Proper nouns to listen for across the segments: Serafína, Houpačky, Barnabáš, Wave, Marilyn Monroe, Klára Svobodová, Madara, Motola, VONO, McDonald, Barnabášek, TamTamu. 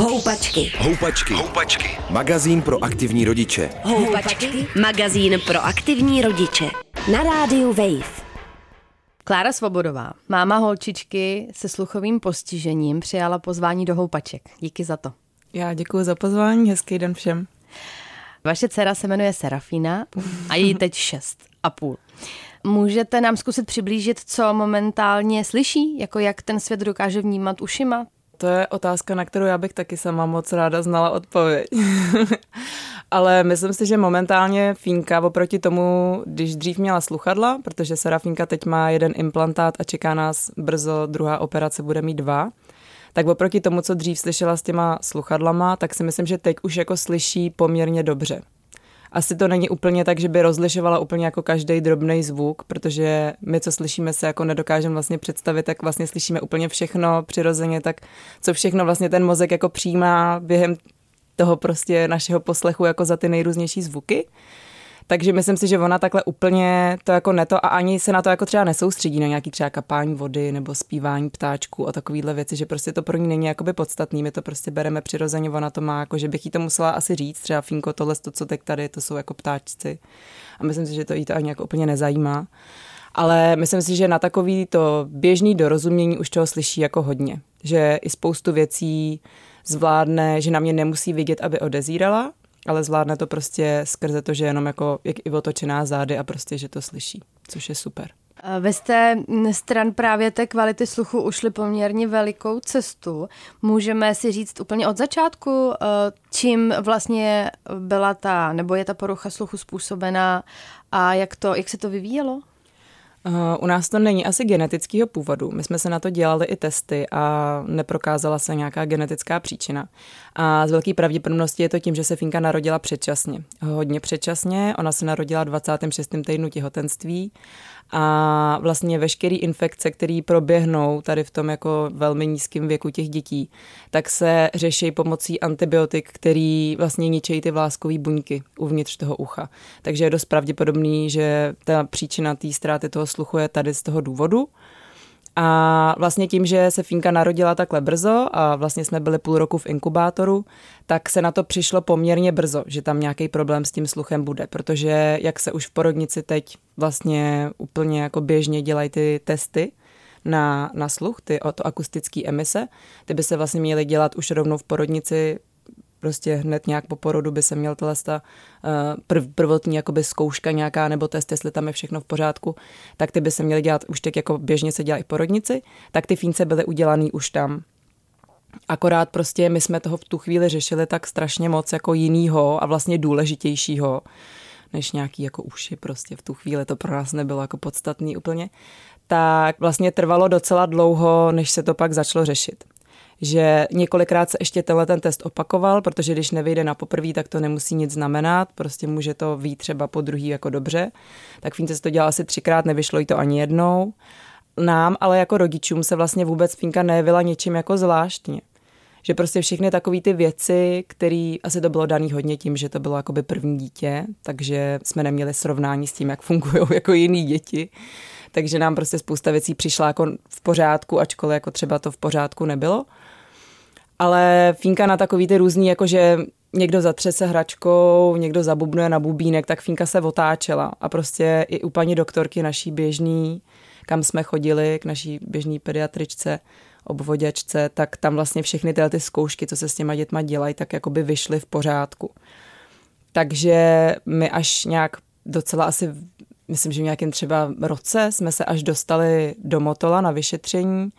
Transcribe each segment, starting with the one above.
Houpačky. Houpačky. Houpačky. Magazín pro aktivní rodiče. Houpačky. Magazín pro aktivní rodiče. Na rádiu Wave. Klára Svobodová, máma holčičky se sluchovým postižením, přijala pozvání do Houpaček. Díky za to. Já děkuji za pozvání, hezký den všem. Vaše dcera se jmenuje Serafína a je jí teď 6,5. Můžete nám zkusit přiblížit, co momentálně slyší, jako jak ten svět dokáže vnímat ušima? To je otázka, na kterou já bych taky sama moc ráda znala odpověď. Ale myslím si, že momentálně Fínka oproti tomu, když dřív měla sluchadla, protože Serafínka teď má jeden implantát a čeká nás brzo druhá operace, bude mít 2, tak oproti tomu, co dřív slyšela s těma sluchadlama, tak si myslím, že teď už jako slyší poměrně dobře. Asi to není úplně tak, že by rozlišovala úplně jako každý drobný zvuk, protože my, co slyšíme, se jako nedokážeme vlastně představit, tak vlastně slyšíme úplně všechno přirozeně, tak co všechno vlastně ten mozek jako přijímá během toho prostě našeho poslechu jako za ty nejrůznější zvuky. Takže myslím si, že ona takhle úplně to jako neto a ani se na to jako třeba nesoustředí na nějaký třeba kapání vody nebo zpívání ptáčků a takovýhle věci, že prostě to pro ní není jakoby podstatný, my to prostě bereme přirozeně, ona to má jako, že bych jí to musela asi říct, třeba Fínko, tohle, to, co teď tady, to jsou jako ptáčci a myslím si, že to jí to ani jako úplně nezajímá. Ale myslím si, že na takový to běžný dorozumění už toho slyší jako hodně, že i spoustu věcí zvládne, že na mě nemusí vidět, aby odezírala, ale zvládne to prostě skrze to, že jenom jako jak i otočená zády a prostě, že to slyší, což je super. Vy jste stran právě té kvality sluchu ušli poměrně velikou cestu. Můžeme si říct úplně od začátku, čím vlastně byla ta, nebo je ta porucha sluchu způsobená a jak se to vyvíjelo? U nás to není asi genetického původu. My jsme se na to dělali i testy a neprokázala se nějaká genetická příčina. A z velké pravděpodobnosti je to tím, že se Finka narodila předčasně. Hodně předčasně. Ona se narodila 26. týdnu těhotenství a vlastně veškeré infekce, které proběhnou tady v tom jako velmi nízkém věku těch dětí, tak se řeší pomocí antibiotik, který vlastně ničejí ty vláskové buňky uvnitř toho ucha. Takže je dost pravděpodobný, že ta příčina té ztráty toho sluchu je tady z toho důvodu. A vlastně tím, že se Fínka narodila takhle brzo a vlastně jsme byli půl roku v inkubátoru, tak se na to přišlo poměrně brzo, že tam nějaký problém s tím sluchem bude, protože jak se už v porodnici teď vlastně úplně jako běžně dělají ty testy na sluch, to akustické emise, ty by se vlastně měly dělat už rovnou v porodnici, prostě hned nějak po porodu by se měl ta prvotní jakoby zkouška nějaká nebo test, jestli tam je všechno v pořádku, tak ty by se měly dělat už tak jako běžně se dělají v porodnici, tak ty Fínce byly udělaný už tam. Akorát prostě my jsme toho v tu chvíli řešili tak strašně moc jako jinýho a vlastně důležitějšího, než nějaký jako uši prostě v tu chvíli, to pro nás nebylo jako podstatný úplně, tak vlastně trvalo docela dlouho, než se to pak začalo řešit. Že několikrát se ještě tenhle ten test opakoval, protože když nevyjde na poprvé, tak to nemusí nic znamenat, prostě může to vyjít třeba po druhý jako dobře. Tak Fínce se to dělala asi 3krát, nevyšlo jí to ani jednou. Nám, ale jako rodičům se vlastně vůbec Fínka nejevila něčím jako zvláštně. Že prostě všechny takové ty věci, které asi to bylo daný hodně tím, že to bylo jakoby první dítě, takže jsme neměli srovnání s tím, jak fungují jako jiný děti. Takže nám prostě spousta věcí přišla jako v pořádku, ačkoliv jako třeba to v pořádku nebylo. Ale Fínka na takový ty různý, jakože někdo zatřese hračkou, někdo zabubnuje na bubínek, tak Fínka se otáčela. A prostě i u paní doktorky naší běžný, kam jsme chodili, k naší běžný pediatričce, obvoděčce, tak tam vlastně všechny tyhle ty zkoušky, co se s těma dětma dělají, tak jakoby vyšly v pořádku. Takže my až nějak docela asi, myslím, že v nějakém třeba roce jsme se až dostali do Motola na vyšetření,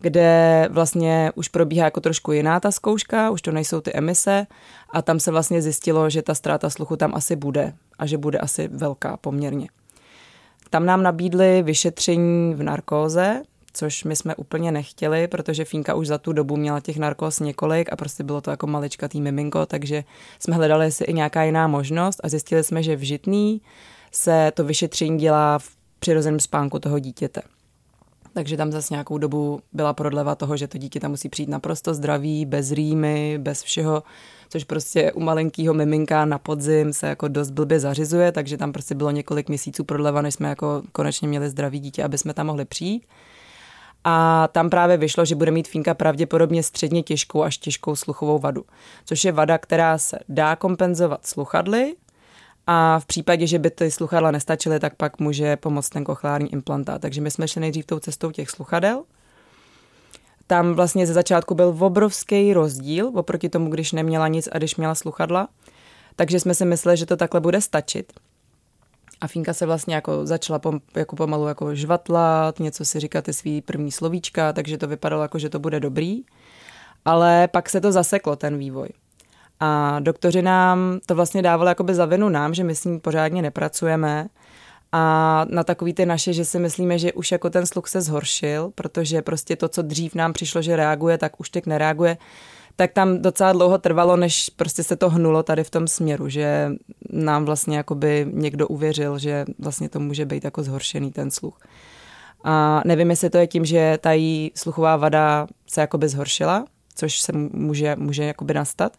kde vlastně už probíhá jako trošku jiná ta zkouška, už to nejsou ty emise a tam se vlastně zjistilo, že ta ztráta sluchu tam asi bude a že bude asi velká poměrně. Tam nám nabídli vyšetření v narkóze, což my jsme úplně nechtěli, protože Fínka už za tu dobu měla těch narkóz několik a prostě bylo to jako maličkatý miminko, takže jsme hledali si i nějaká jiná možnost a zjistili jsme, že v Žitný se to vyšetření dělá v přirozeném spánku toho dítěte. Takže tam zase nějakou dobu byla prodleva toho, že to dítě tam musí přijít naprosto zdravý, bez rýmy, bez všeho, což prostě u malinkýho miminka na podzim se jako dost blbě zařizuje, takže tam prostě bylo několik měsíců prodleva, než jsme jako konečně měli zdravý dítě, aby jsme tam mohli přijít. A tam právě vyšlo, že bude mít Fínka pravděpodobně středně těžkou až těžkou sluchovou vadu, což je vada, která se dá kompenzovat sluchadly, a v případě, že by ty sluchadla nestačily, tak pak může pomoct ten kochleární implantát. Takže my jsme šli nejdřív tou cestou těch sluchadel. Tam vlastně ze začátku byl obrovský rozdíl oproti tomu, když neměla nic a když měla sluchadla. Takže jsme si mysleli, že to takhle bude stačit. A Fínka se vlastně jako začala pomalu jako žvatlat, něco si říkat ty svý první slovíčka, takže to vypadalo jako, že to bude dobrý. Ale pak se to zaseklo, ten vývoj. A doktoři nám to vlastně dávali jakoby za vinu nám, že my s ní pořádně nepracujeme. A na takový ty naše, že si myslíme, že už jako ten sluch se zhoršil, protože prostě to, co dřív nám přišlo, že reaguje, tak už teď nereaguje, tak tam docela dlouho trvalo, než prostě se to hnulo tady v tom směru, že nám vlastně jakoby někdo uvěřil, že vlastně to může být jako zhoršený ten sluch. A nevím, jestli to je tím, že ta jí sluchová vada se jakoby zhoršila, což se může jakoby nastat,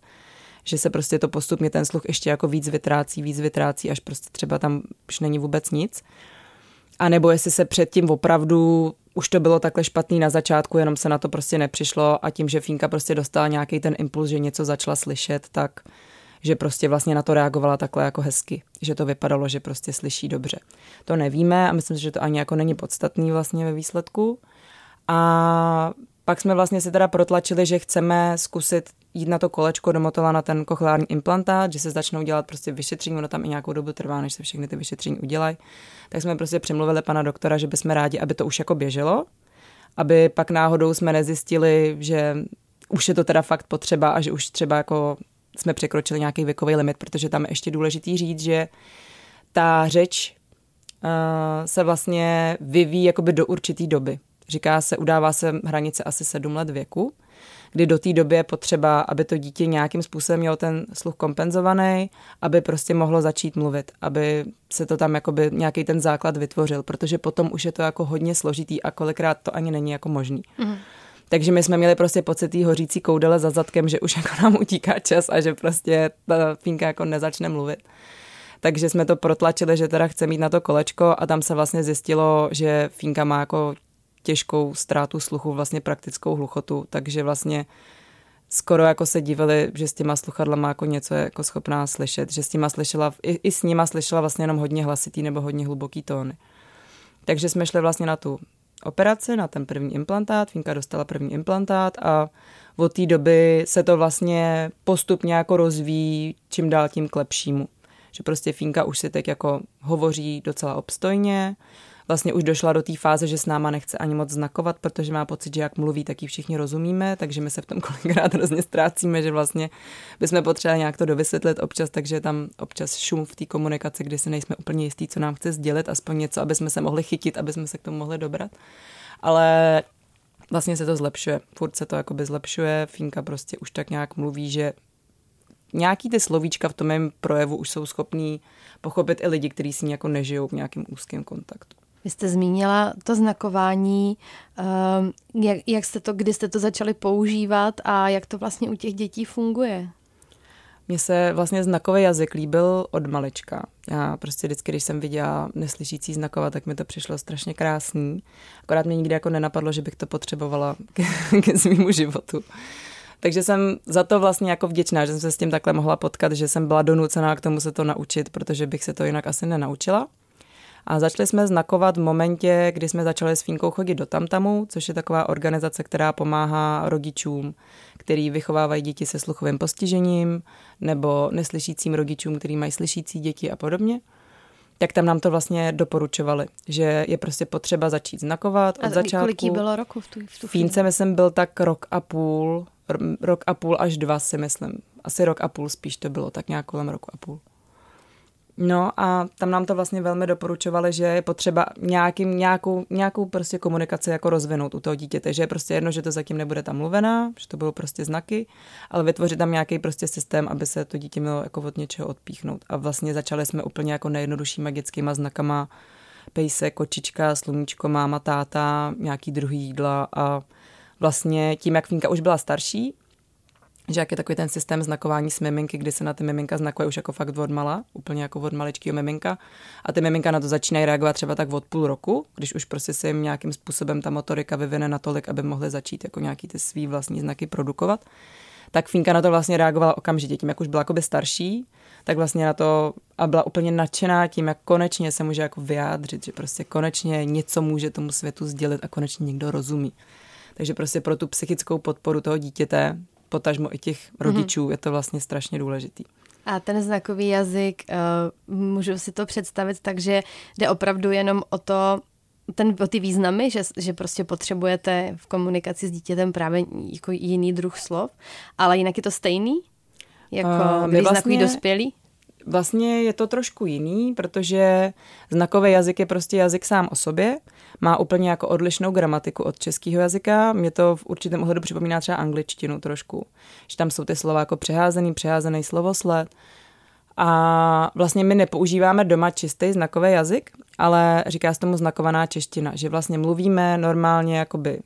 že se prostě to postupně ten sluch ještě jako víc vytrácí, až prostě třeba tam už není vůbec nic. A nebo jestli se předtím opravdu už to bylo takhle špatný na začátku, jenom se na to prostě nepřišlo a tím, že Fínka prostě dostala nějaký ten impuls, že něco začala slyšet, tak že prostě vlastně na to reagovala takhle jako hezky, že to vypadalo, že prostě slyší dobře. To nevíme a myslím si, že to ani jako není podstatný vlastně ve výsledku. A pak jsme vlastně si teda protlačili, že chceme zkusit jít na to kolečko do Motola na ten kochleární implantát, že se začnou dělat prostě vyšetření, ono tam i nějakou dobu trvá, než se všechny ty vyšetření udělají. Tak jsme prostě přemluvili pana doktora, že bychom rádi, aby to už jako běželo, aby pak náhodou jsme nezjistili, že už je to teda fakt potřeba a že už třeba jako jsme překročili nějaký věkový limit, protože tam je ještě důležitý říct, že ta řeč se vlastně vyvíjí jakoby do určitý doby. Říká se, udává se hranice asi 7 let věku, kdy do té doby je potřeba, aby to dítě nějakým způsobem mělo ten sluch kompenzovaný, aby prostě mohlo začít mluvit, aby se to tam jakoby nějaký ten základ vytvořil, protože potom už je to jako hodně složitý a kolikrát to ani není jako možný. Mm. Takže my jsme měli prostě pocit tý hořící koudele za zadkem, že už jako nám utíká čas a že prostě ta Fínka jako nezačne mluvit. Takže jsme to protlačili, že teda chce mít na to kolečko a tam se vlastně zjistilo, že Fínka má jako těžkou ztrátu sluchu, vlastně praktickou hluchotu, takže vlastně skoro jako se divili, že s těma sluchadlama jako něco je jako schopná slyšet, že s těma slyšela, i s nima slyšela vlastně jenom hodně hlasitý nebo hodně hluboký tóny. Takže jsme šli vlastně na tu operaci, na ten první implantát, Fínka dostala první implantát a od té doby se to vlastně postupně jako rozvíjí čím dál tím k lepšímu. Že prostě Fínka už si teď jako hovoří docela obstojně, vlastně už došla do té fáze, že s náma nechce ani moc znakovat, protože má pocit, že jak mluví, tak ji všichni rozumíme, takže my se v tom kolikrát hrozně ztrácíme, že vlastně bychom potřebovali nějak to dovysvětlit občas, takže je tam občas šum v té komunikaci, kdy si nejsme úplně jistí, co nám chce sdělit, aspoň něco, aby jsme se mohli chytit, aby jsme se k tomu mohli dobrat. Ale vlastně se to zlepšuje, furt se to jakoby zlepšuje, Fínka prostě už tak nějak mluví, že nějaký ty slovíčka v tom mém projevu už jsou schopní pochopit i lidi, kteří si jako nežijou v nějakém úzkém kontaktu. Vy jste zmínila to znakování, jak jste to, kdy jste to začali používat a jak to vlastně u těch dětí funguje? Mně se vlastně znakový jazyk líbil od malička. Já prostě vždycky, když jsem viděla neslyšící znakovat, tak mi to přišlo strašně krásný. Akorát mě nikdy jako nenapadlo, že bych to potřebovala ke svému životu. Takže jsem za to vlastně jako vděčná, že jsem se s tím takhle mohla potkat, že jsem byla donucená k tomu se to naučit, protože bych se to jinak asi nenaučila. A začali jsme znakovat v momentě, kdy jsme začali s Fínkou chodit do TamTamu, což je taková organizace, která pomáhá rodičům, který vychovávají děti se sluchovým postižením nebo neslyšícím rodičům, který mají slyšící děti a podobně. Tak tam nám to vlastně doporučovali, že je prostě potřeba začít znakovat od začátku. A kolik jí bylo roku v tu Fínce, myslím, byl tak rok a půl až 2 si myslím. Asi rok a půl spíš to bylo, tak nějak kolem roku a půl. No a tam nám to vlastně velmi doporučovali, že je potřeba nějakou prostě komunikaci jako rozvinout u toho dítěte, že je prostě jedno, že to zatím nebude tam mluvená, že to budou prostě znaky, ale vytvořit tam nějaký prostě systém, aby se to dítě mělo jako od něčeho odpíchnout. A vlastně začali jsme úplně jako nejjednoduššíma dětskýma znakama, pejsek, kočička, sluníčko, máma, táta, nějaký druhý jídla a vlastně tím, jak Fínka už byla starší, že jak je takový ten systém znakování s miminky, kdy se na ty miminka znakuje už jako fakt od mala, úplně jako od maličkýho miminka, a ty miminka na to začínají reagovat třeba tak od půl roku, když už prostě se jim nějakým způsobem ta motorika vyvine natolik, aby mohly začít jako nějaký ty svý vlastní znaky produkovat. Tak Fínka na to vlastně reagovala okamžitě, tím jak už byla jakoby starší, tak vlastně na to a byla úplně nadšená tím, jak konečně se může jako vyjádřit, že prostě konečně něco může tomu světu sdělit a konečně někdo rozumí. Takže prostě pro tu psychickou podporu toho dítěte, potažmo i těch rodičů, je to vlastně strašně důležitý. A ten znakový jazyk, můžu si to představit tak, že jde opravdu jenom o to, ty významy, že prostě potřebujete v komunikaci s dítětem právě jako jiný druh slov, ale jinak je to stejný, jako když znakují dospělí? Vlastně je to trošku jiný, protože znakový jazyk je prostě jazyk sám o sobě, má úplně jako odlišnou gramatiku od českého jazyka, mě to v určitém ohledu připomíná třeba angličtinu trošku, že tam jsou ty slova jako přeházený slovosled. A vlastně my nepoužíváme doma čistý znakový jazyk, ale říká se tomu znakovaná čeština, že vlastně mluvíme normálně jakoby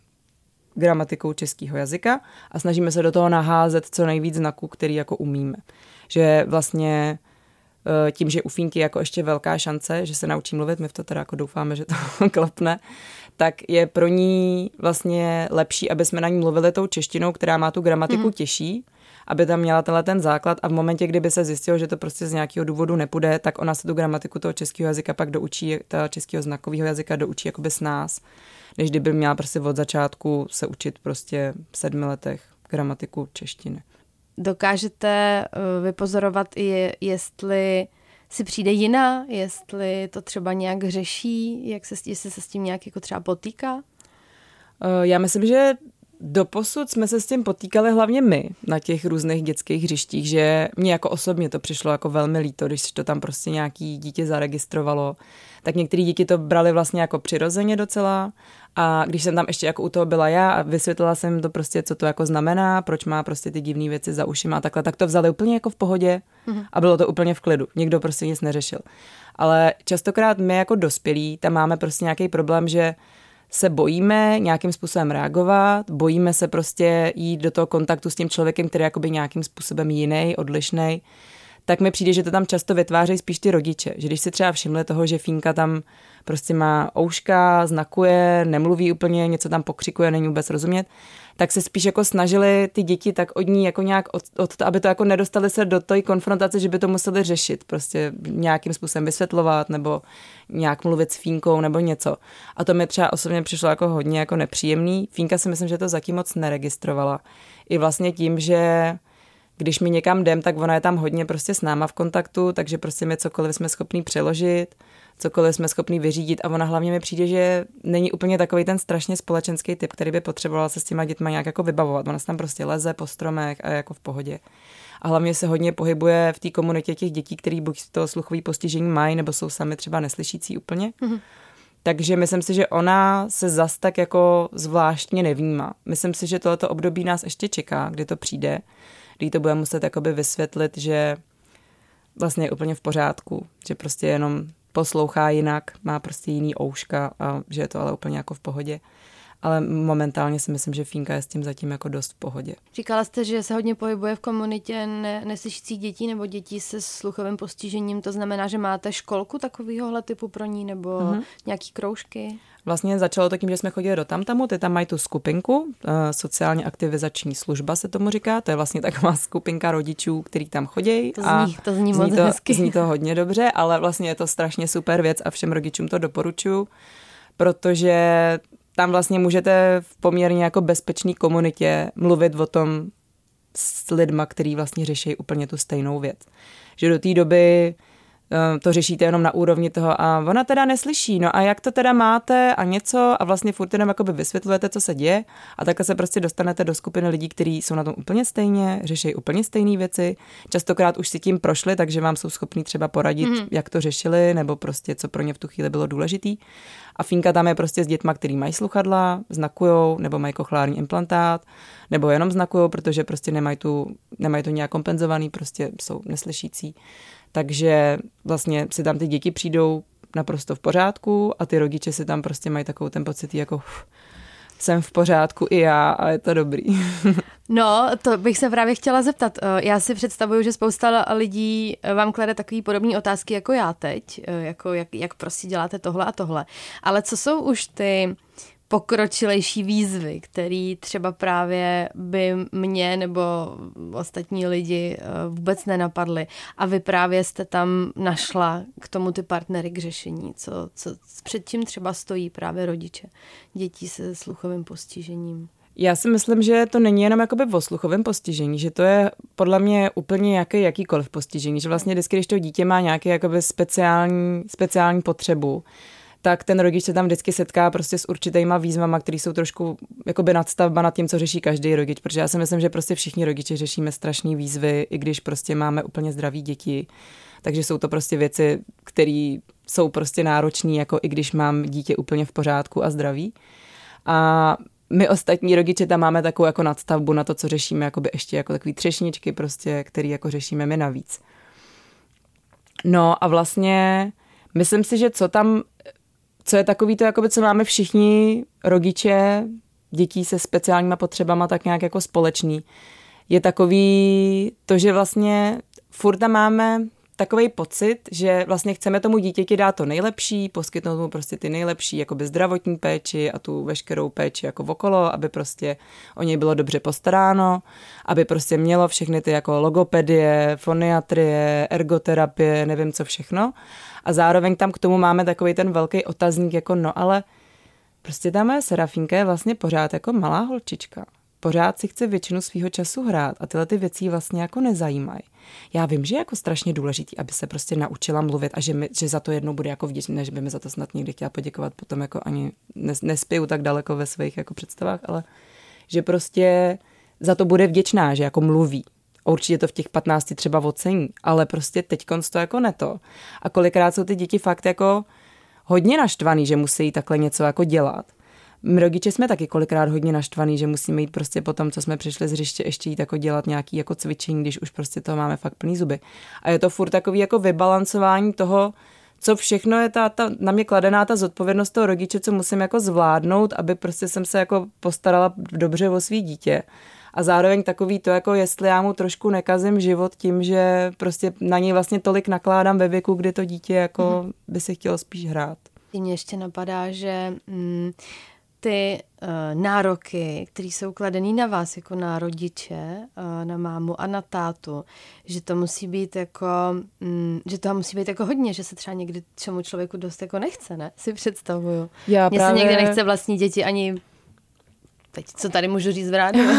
gramatikou českého jazyka a snažíme se do toho naházet co nejvíc znaků, který jako umíme. Že vlastně tím, že u Fínky je jako ještě velká šance, že se naučí mluvit, my v to teda jako doufáme, že to klapne, tak je pro ní vlastně lepší, aby jsme na ní mluvili tou češtinou, která má tu gramatiku těžší, aby tam měla tenhle ten základ a v momentě, kdyby se zjistilo, že to prostě z nějakého důvodu nepůjde, tak ona se tu gramatiku toho českého jazyka pak doučí, toho českého znakového jazyka doučí jakoby s nás, než kdyby měla prostě od začátku se učit prostě v 7 letech gramatiku češtiny. Dokážete vypozorovat i jestli si přijde jiná, jestli to třeba nějak řeší, jestli se s tím nějak jako třeba potýká? Já myslím, že doposud jsme se s tím potýkali hlavně my na těch různých dětských hřištích, že mně jako osobně to přišlo jako velmi líto, když to tam prostě nějaký dítě zaregistrovalo, tak některé děti to brali vlastně jako přirozeně docela a když jsem tam ještě jako u toho byla já a vysvětlila jsem to prostě, co to jako znamená, proč má prostě ty divné věci za ušima a takhle, tak to vzali úplně jako v pohodě a bylo to úplně v klidu, nikdo prostě nic neřešil. Ale častokrát my jako dospělí tam máme prostě nějaký problém, že se bojíme nějakým způsobem reagovat, bojíme se prostě jít do toho kontaktu s tím člověkem, který je jakoby nějakým způsobem jiný, odlišnej, tak mi přijde, že to tam často vytvářejí spíš ty rodiče, že když si třeba všimli toho, že Fínka tam prostě má ouška, znakuje, nemluví úplně, něco tam pokřikuje, není vůbec rozumět, tak se spíš jako snažili ty děti tak od ní jako nějak, aby to jako nedostali se do té konfrontace, že by to museli řešit, prostě nějakým způsobem vysvětlovat nebo nějak mluvit s Fínkou nebo něco. A to mi třeba osobně přišlo jako hodně jako nepříjemný. Fínka si myslím, že to zatím moc neregistrovala. I vlastně tím, že když my někam jdem, tak ona je tam hodně prostě s náma v kontaktu, takže prostě my cokoliv jsme schopní přeložit, cokoliv jsme schopní vyřídit a ona hlavně mi přijde, že není úplně takový ten strašně společenský typ, který by potřebovala se s těma dětma nějak jako vybavovat. Ona se tam prostě leze po stromech a je jako v pohodě. A hlavně se hodně pohybuje v té komunitě těch dětí, který buď to sluchové postižení mají, nebo jsou sami třeba neslyšící úplně. Takže myslím si, že ona se zas tak jako zvláštně nevnímá. Myslím si, že tohleto období nás ještě čeká, kdy to přijde. Když to bude muset jakoby vysvětlit, že vlastně je úplně v pořádku, že prostě jenom poslouchá jinak, má prostě jiný ouška a že je to ale úplně jako v pohodě. Ale momentálně si myslím, že Fínka je s tím zatím jako dost v pohodě. Říkala jste, že se hodně pohybuje v komunitě neslyšících dětí nebo dětí se sluchovým postižením. To znamená, že máte školku takovéhohle typu pro ní nebo nějaký kroužky? Vlastně začalo to tím, že jsme chodili do TamTamu, ty tam mají tu skupinku, sociálně aktivizační služba se tomu říká, to je vlastně taková skupinka rodičů, který tam chodí. To zní moc hezky. Zní to hodně dobře, ale vlastně je to strašně super věc a všem rodičům to doporučuju, protože tam vlastně můžete v poměrně jako bezpečné komunitě mluvit o tom s lidma, který vlastně řeší úplně tu stejnou věc. Že do té doby to řešíte jenom na úrovni toho a ona teda neslyší, no a jak to teda máte a něco a vlastně furt jenom jakoby vysvětlujete, co se děje a takhle se prostě dostanete do skupiny lidí, kteří jsou na tom úplně stejně, řeší úplně stejné věci, častokrát už si tím prošli, takže vám jsou schopní třeba poradit, jak to řešili nebo prostě co pro ně v tu chvíli bylo důležitý. A Fínka tam je prostě s dětma, který mají sluchadla, znakujou, nebo mají kochlární implantát, nebo jenom znakujou, protože prostě nemají to nějak kompenzovaný, prostě jsou neslyšící. Takže vlastně si tam ty děti přijdou naprosto v pořádku a ty rodiče si tam prostě mají takovou ten pocit jako jsem v pořádku i já a je to dobrý. No, to bych se právě chtěla zeptat. Já si představuju, že spousta lidí vám klade takové podobné otázky jako já teď, jako jak prostě děláte tohle a tohle. Ale co jsou už ty pokročilejší výzvy, které třeba právě by mě nebo ostatní lidi vůbec nenapadly a vy právě jste tam našla k tomu ty partnery k řešení, co před čím třeba stojí právě rodiče dětí se sluchovým postižením? Já si myslím, že to není jenom jakoby o sluchovém postižení, že to je podle mě úplně jakýkoliv postižení, že vlastně vždycky, když to dítě má nějaký jakoby speciální potřebu, tak ten rodič se tam vždycky setká prostě s určitýma výzvama, které jsou trošku jakoby nadstavba nad tím, co řeší každý rodič, protože já si myslím, že prostě všichni rodiče řešíme strašné výzvy, i když prostě máme úplně zdraví děti. Takže jsou to prostě věci, které jsou prostě náročné, jako i když mám dítě úplně v pořádku a zdraví. A my ostatní rodiče tam máme takovou jako nadstavbu na to, co řešíme, jakoby ještě jako takový třešničky prostě, který jako řešíme my navíc. No a vlastně myslím si, že co je takový to, jakoby, co máme všichni rodiče dětí se speciálníma potřebama tak nějak jako společný, je takový to, že vlastně furt tam máme takovej pocit, že vlastně chceme tomu dítěti dát to nejlepší, poskytnout mu prostě ty nejlepší jakoby zdravotní péči a tu veškerou péči jako okolo, aby prostě o něj bylo dobře postaráno, aby prostě mělo všechny ty jako logopedie, foniatrie, ergoterapie, nevím co všechno. A zároveň tam k tomu máme takový ten velký otazník, jako no ale prostě ta moje Serafínka je vlastně pořád jako malá holčička. Pořád si chce většinu svýho času hrát a tyhle ty věci vlastně jako nezajímají. Já vím, že je jako strašně důležitý, aby se prostě naučila mluvit a že za to jednou bude jako vděčný, že by mi za to snad někdy chtěla poděkovat, potom jako ani nespěju tak daleko ve svých jako představách, ale že prostě za to bude vděčná, že jako mluví. Určitě to v těch 15 třeba ocení, ale prostě teďkonc to jako neto. A kolikrát jsou ty děti fakt jako hodně naštvaný, že musí takhle něco jako dělat. My rodiče jsme taky kolikrát hodně naštvaný, že musíme jít prostě po tom, co jsme přišli z hřiště, ještě jít jako dělat nějaký jako cvičení, když už prostě toho máme fakt plný zuby. A je to furt takový jako vybalancování toho, co všechno je na mě kladená ta zodpovědnost toho rodiče, co musím jako zvládnout, aby prostě jsem se jako postarala dobře o svý dítě. A zároveň takový to, jako jestli já mu trošku nekazím život tím, že prostě na něj vlastně tolik nakládám ve věku, kdy to dítě jako by si chtělo spíš hrát. Mně ještě napadá, že ty nároky, které jsou kladený na vás jako na rodiče, na mámu a na tátu, že to musí být jako, že toho musí být jako hodně, že se třeba někdy čemu člověku dost jako nechce, ne? Si představuju. Já mně právě se někdy nechce vlastní děti ani teď, co tady můžu říct v rádiu,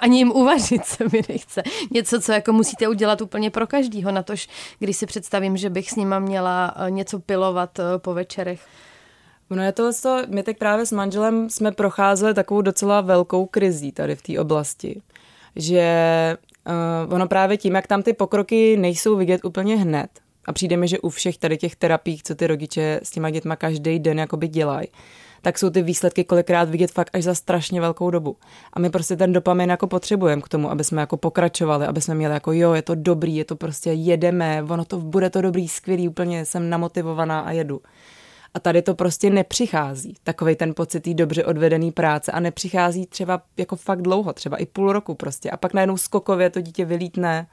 ani jim uvažit se mi nechce. Něco, co jako musíte udělat úplně pro každýho, natož když si představím, že bych s nima měla něco pilovat po večerech. No je to, my teď právě s manželem jsme procházeli takovou docela velkou krizí tady v té oblasti, že ono právě tím, jak tam ty pokroky nejsou vidět úplně hned a přijde mi, že u všech tady těch terapiích, co ty rodiče s těma dětma každý den jakoby dělají, tak jsou ty výsledky kolikrát vidět fakt až za strašně velkou dobu. A my prostě ten dopamin jako potřebujeme k tomu, aby jsme jako pokračovali, aby jsme měli jako jo, je to dobrý, je to prostě jedeme, ono to bude to dobrý, skvělý, úplně jsem namotivovaná a jedu. A tady to prostě nepřichází, takovej ten pocit tý dobře odvedený práce a nepřichází třeba jako fakt dlouho, třeba i půl roku prostě. A pak najednou skokově to dítě vylítne,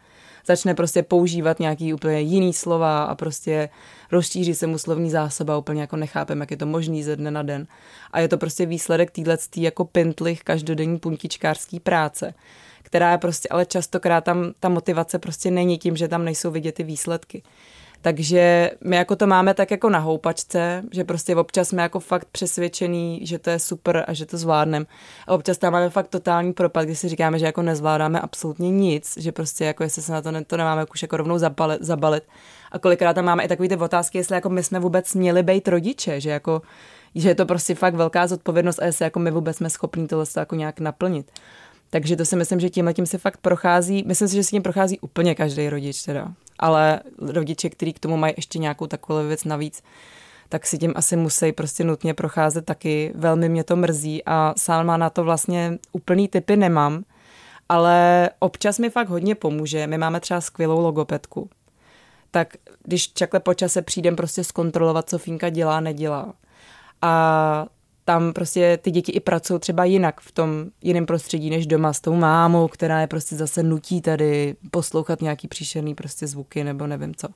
začne prostě používat nějaký úplně jiný slova a prostě rozšíří se mu slovní zásoba, úplně jako nechápem, jak je to možný ze dne na den. A je to prostě výsledek týhletý jako pintlich každodenní puntičkářský práce, která je prostě, ale častokrát tam ta motivace prostě není tím, že tam nejsou vidět ty výsledky. Takže my jako to máme tak jako na houpačce, že prostě občas jsme jako fakt přesvědčený, že to je super a že to zvládneme. A občas tam máme fakt totální propad, kdy si říkáme, že jako nezvládáme absolutně nic, že prostě jako jestli se na to, to nemáme už jako rovnou zabalit. A kolikrát tam máme i takový ty otázky, jestli jako my jsme vůbec měli být rodiče, že jako, že je to prostě fakt velká zodpovědnost a jestli jako my vůbec jsme schopní tohle jako nějak naplnit. Takže to si myslím, že tímhletím se fakt prochází, myslím si, že se tím prochází úplně každý rodič teda. Ale rodiče, kteří k tomu mají ještě nějakou takovou věc navíc, tak si tím asi musí prostě nutně procházet taky. Velmi mě to mrzí a sama na to vlastně úplný tipy nemám, ale občas mi fakt hodně pomůže. My máme třeba skvělou logopedku, tak když čakle po čase přijdem prostě zkontrolovat, co Fínka dělá, nedělá. A tam prostě ty děti i pracují třeba jinak v tom jiném prostředí než doma s tou mámou, která je prostě zase nutí tady poslouchat nějaký příšerný prostě zvuky nebo nevím co.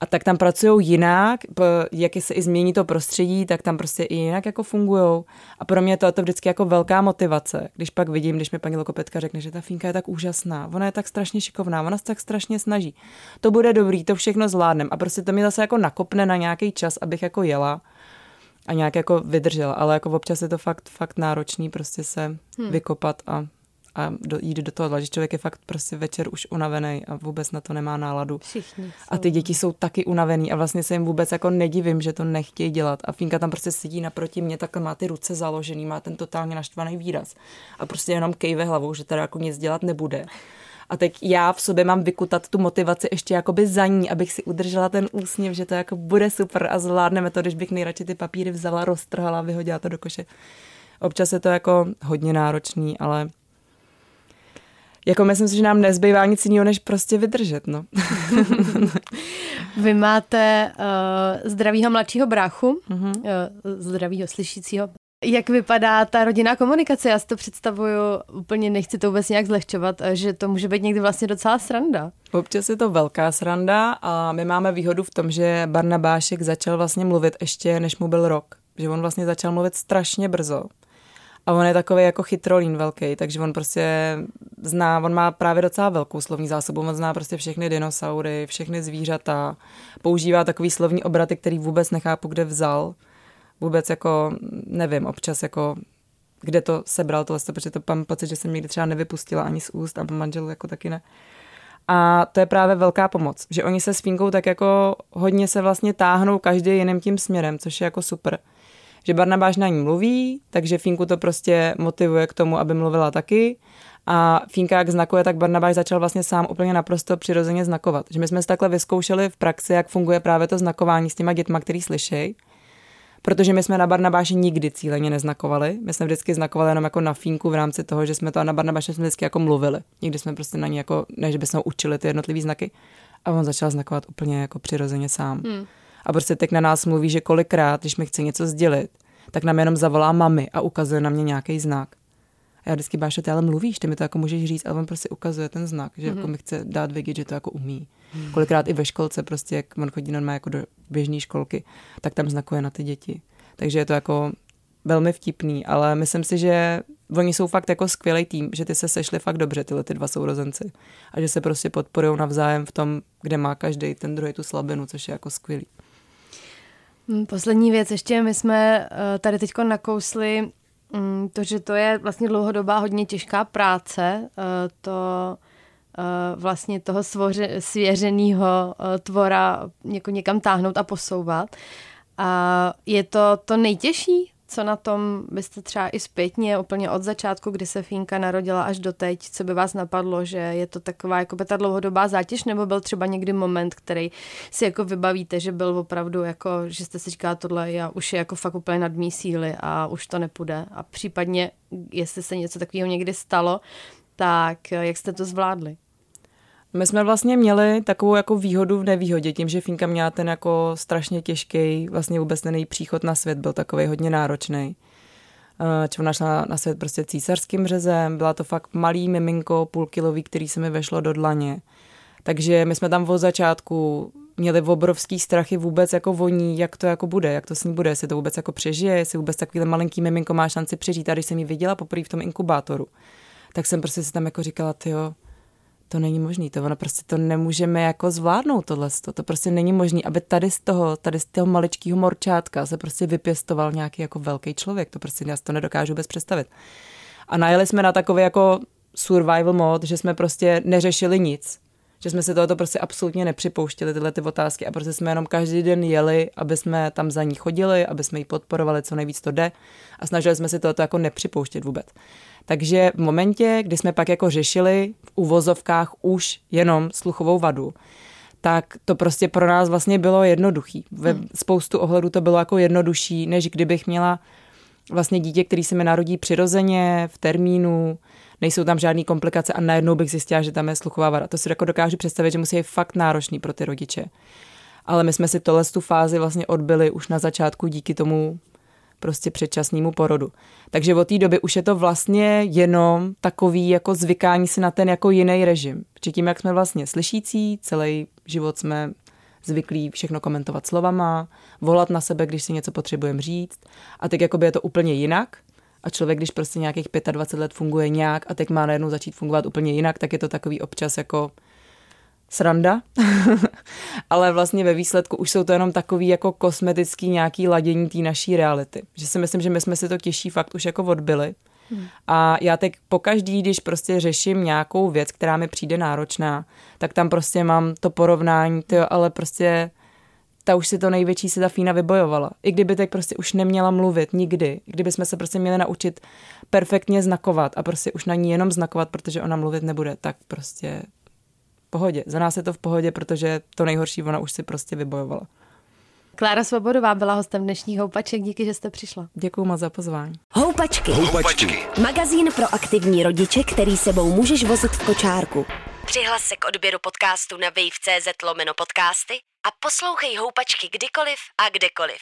A tak tam pracují jinak, jak se i změní to prostředí, tak tam prostě i jinak jako fungujou. A pro mě to je to vždycky jako velká motivace, když pak vidím, když mi paní logopetka řekne, že ta Fínka je tak úžasná, ona je tak strašně šikovná, ona se tak strašně snaží. To bude dobrý, to všechno zvládnem. A prostě to mi zase jako nakopne na nějaký čas, abych jako jela a nějak jako vydržela. Ale jako občas je to fakt náročný prostě se vykopat a jít do toho hlavě, že člověk je fakt prostě večer už unavený a vůbec na to nemá náladu. A ty děti jsou taky unavený a vlastně se jim vůbec jako nedivím, že to nechtějí dělat. A Fínka tam prostě sedí naproti mě, takhle má ty ruce založený, má ten totálně naštvaný výraz a prostě jenom kejve hlavou, že teda jako nic dělat nebude. A teď já v sobě mám vykutat tu motivaci ještě jakoby za ní, abych si udržela ten úsměv, že to jako bude super a zvládneme to, když bych nejradši ty papíry vzala, roztrhala, vyhodila to do koše. Občas je to jako hodně náročný, ale jako myslím si, že nám nezbývá nic jiného, než prostě vydržet, no. Vy máte zdravýho mladšího bráchu, zdravýho slyšícího. Jak vypadá ta rodinná komunikace? Já si to představuju, úplně nechci to vůbec nějak zlehčovat, že to může být někdy vlastně docela sranda. Občas je to velká sranda a my máme výhodu v tom, že Barnabášek začal vlastně mluvit ještě, než mu byl rok. Že on vlastně začal mluvit strašně brzo. A on je takový jako chytrolín velký, takže on prostě zná, on má právě docela velkou slovní zásobu, on zná prostě všechny dinosaury, všechny zvířata, používá takový slovní obraty, který vůbec nechápu, kde vzal, vůbec jako nevím, občas jako kde to sebral tohle, protože to mám pocit, že jsem někdy třeba nevypustila ani z úst a manžel jako taky ne. A to je právě velká pomoc, že oni se s Fínkou tak jako hodně se vlastně táhnou každý jiným tím směrem, což je jako super. Že Barnabáš na ní mluví, takže Fínku to prostě motivuje k tomu, aby mluvila taky. A Fínka jak znakuje, tak Barnabáš začal vlastně sám úplně naprosto přirozeně znakovat. Že my jsme si takhle vyzkoušeli v praxi, jak funguje právě to znakování s těma dětma, který slyšej. Protože my jsme na Barnabáši nikdy cíleně neznakovali. My jsme vždycky znakovali jenom jako na Fínku v rámci toho, že jsme to na Barnabáši jsme vždycky jako mluvili. Nikdy jsme prostě na ní jako, než bychom učili ty jednotlivý znaky. A on začal znakovat úplně jako přirozeně sám. A prostě teď na nás mluví, že kolikrát, když mi chce něco sdělit, tak nám jenom zavolá mami a ukazuje na mě nějaký znak. A já vždycky, Bášo, ty ale mluvíš, ty mi to jako můžeš říct, ale on prostě ukazuje ten znak, že jako mi chce dát vědět, že to jako umí. Kolikrát i ve školce prostě, jak on chodí normálně jako do běžné školky, tak tam znakuje na ty děti. Takže je to jako velmi vtipný, ale myslím si, že oni jsou fakt jako skvělý tým, že ty se sešli fakt dobře, tyhle ty dva sourozenci. A že se prostě podporujou navzájem v tom, kde má každý ten druhý tu slabinu, což je jako skvělý. Poslední věc ještě, my jsme tady teďko nakousli to, že to je vlastně dlouhodobá hodně těžká práce, to vlastně toho svěřeného tvora jako někam táhnout a posouvat. A je to to nejtěžší, co na tom byste třeba i zpětně, úplně od začátku, kdy se Fínka narodila až doteď, co by vás napadlo, že je to taková jako ta dlouhodobá zátěž, nebo byl třeba někdy moment, který si jako vybavíte, že byl opravdu jako, že jste si říkala tohle, já už je jako fakt úplně nad mý síly a už to nepůjde. A případně, jestli se něco takového někdy stalo, tak jak jste to zvládli? My jsme vlastně měli takovou jako výhodu v nevýhodě, tím, že Fínka měla ten jako strašně těžký, vlastně vůbec ten její příchod na svět byl takovej hodně náročný. Ona šla na svět prostě císařským řezem, byla to fakt malý miminko, půlkilový, který se mi vešlo do dlaně. Takže my jsme tam od začátku měli obrovský strachy vůbec jako o ní, jak to jako bude, jak to s ní bude, jestli to vůbec jako přežije, jestli vůbec takovýhle malinký miminko má šanci přežít. A když jsem ji viděla poprvé v tom inkubátoru, tak jsem prostě si tam jako říkala, tyjo, to není možný, to ono prostě to nemůžeme jako zvládnout tohleto, to prostě není možný, aby tady z toho maličkýho morčátka se prostě vypěstoval nějaký jako velký člověk, to prostě já si to nedokážu vůbec představit. A najeli jsme na takový jako survival mode, že jsme prostě neřešili nic, že jsme si tohoto prostě absolutně nepřipouštěli tyhle ty otázky a prostě jsme jenom každý den jeli, aby jsme tam za ní chodili, aby jsme ji podporovali, co nejvíc to jde a snažili jsme si tohoto jako nepřipouštět vůbec. Takže v momentě, kdy jsme pak jako řešili v uvozovkách už jenom sluchovou vadu, tak to prostě pro nás vlastně bylo jednoduchý. Ve spoustu ohledů to bylo jako jednodušší, než kdybych měla vlastně dítě, který se mi narodí přirozeně, v termínu, nejsou tam žádný komplikace a najednou bych zjistila, že tam je sluchová vada. To si jako dokážu představit, že musí být fakt náročný pro ty rodiče. Ale my jsme si tohle tu fázi vlastně odbyli už na začátku díky tomu prostě předčasnému porodu. Takže od té doby už je to vlastně jenom takový jako zvykání si na ten jako jiný režim. Protože tím, jak jsme vlastně slyšící, celý život jsme zvyklí všechno komentovat slovama, volat na sebe, když si něco potřebujeme říct. A teď jakoby je to úplně jinak. A člověk, když prostě nějakých 25 let funguje nějak a teď má najednou začít fungovat úplně jinak, tak je to takový občas jako sranda. Ale vlastně ve výsledku už jsou to jenom takový jako kosmetický nějaký ladění té naší reality. Že si myslím, že my jsme si to těžší fakt už jako odbyli. A já teď pokaždý, když prostě řeším nějakou věc, která mi přijde náročná, tak tam prostě mám to porovnání, tyjo, ale prostě ta už si to největší si ta Fína vybojovala. I kdyby teď prostě už neměla mluvit nikdy, kdyby jsme se prostě měli naučit perfektně znakovat a prostě už na ní jenom znakovat, protože ona mluvit nebude, tak prostě v pohodě. Za nás je to v pohodě, protože to nejhorší ona už si prostě vybojovala. Klára Svobodová byla hostem dnešních Houpaček, díky, že jste přišla. Děkuju moc za pozvání. Houpačky. Houpačky. Magazín pro aktivní rodiče, který sebou můžeš vozit v kočárku. Přihlas se k odběru podcastu na wave.cz/podcasty a poslouchej Houpačky kdykoliv a kdekoliv.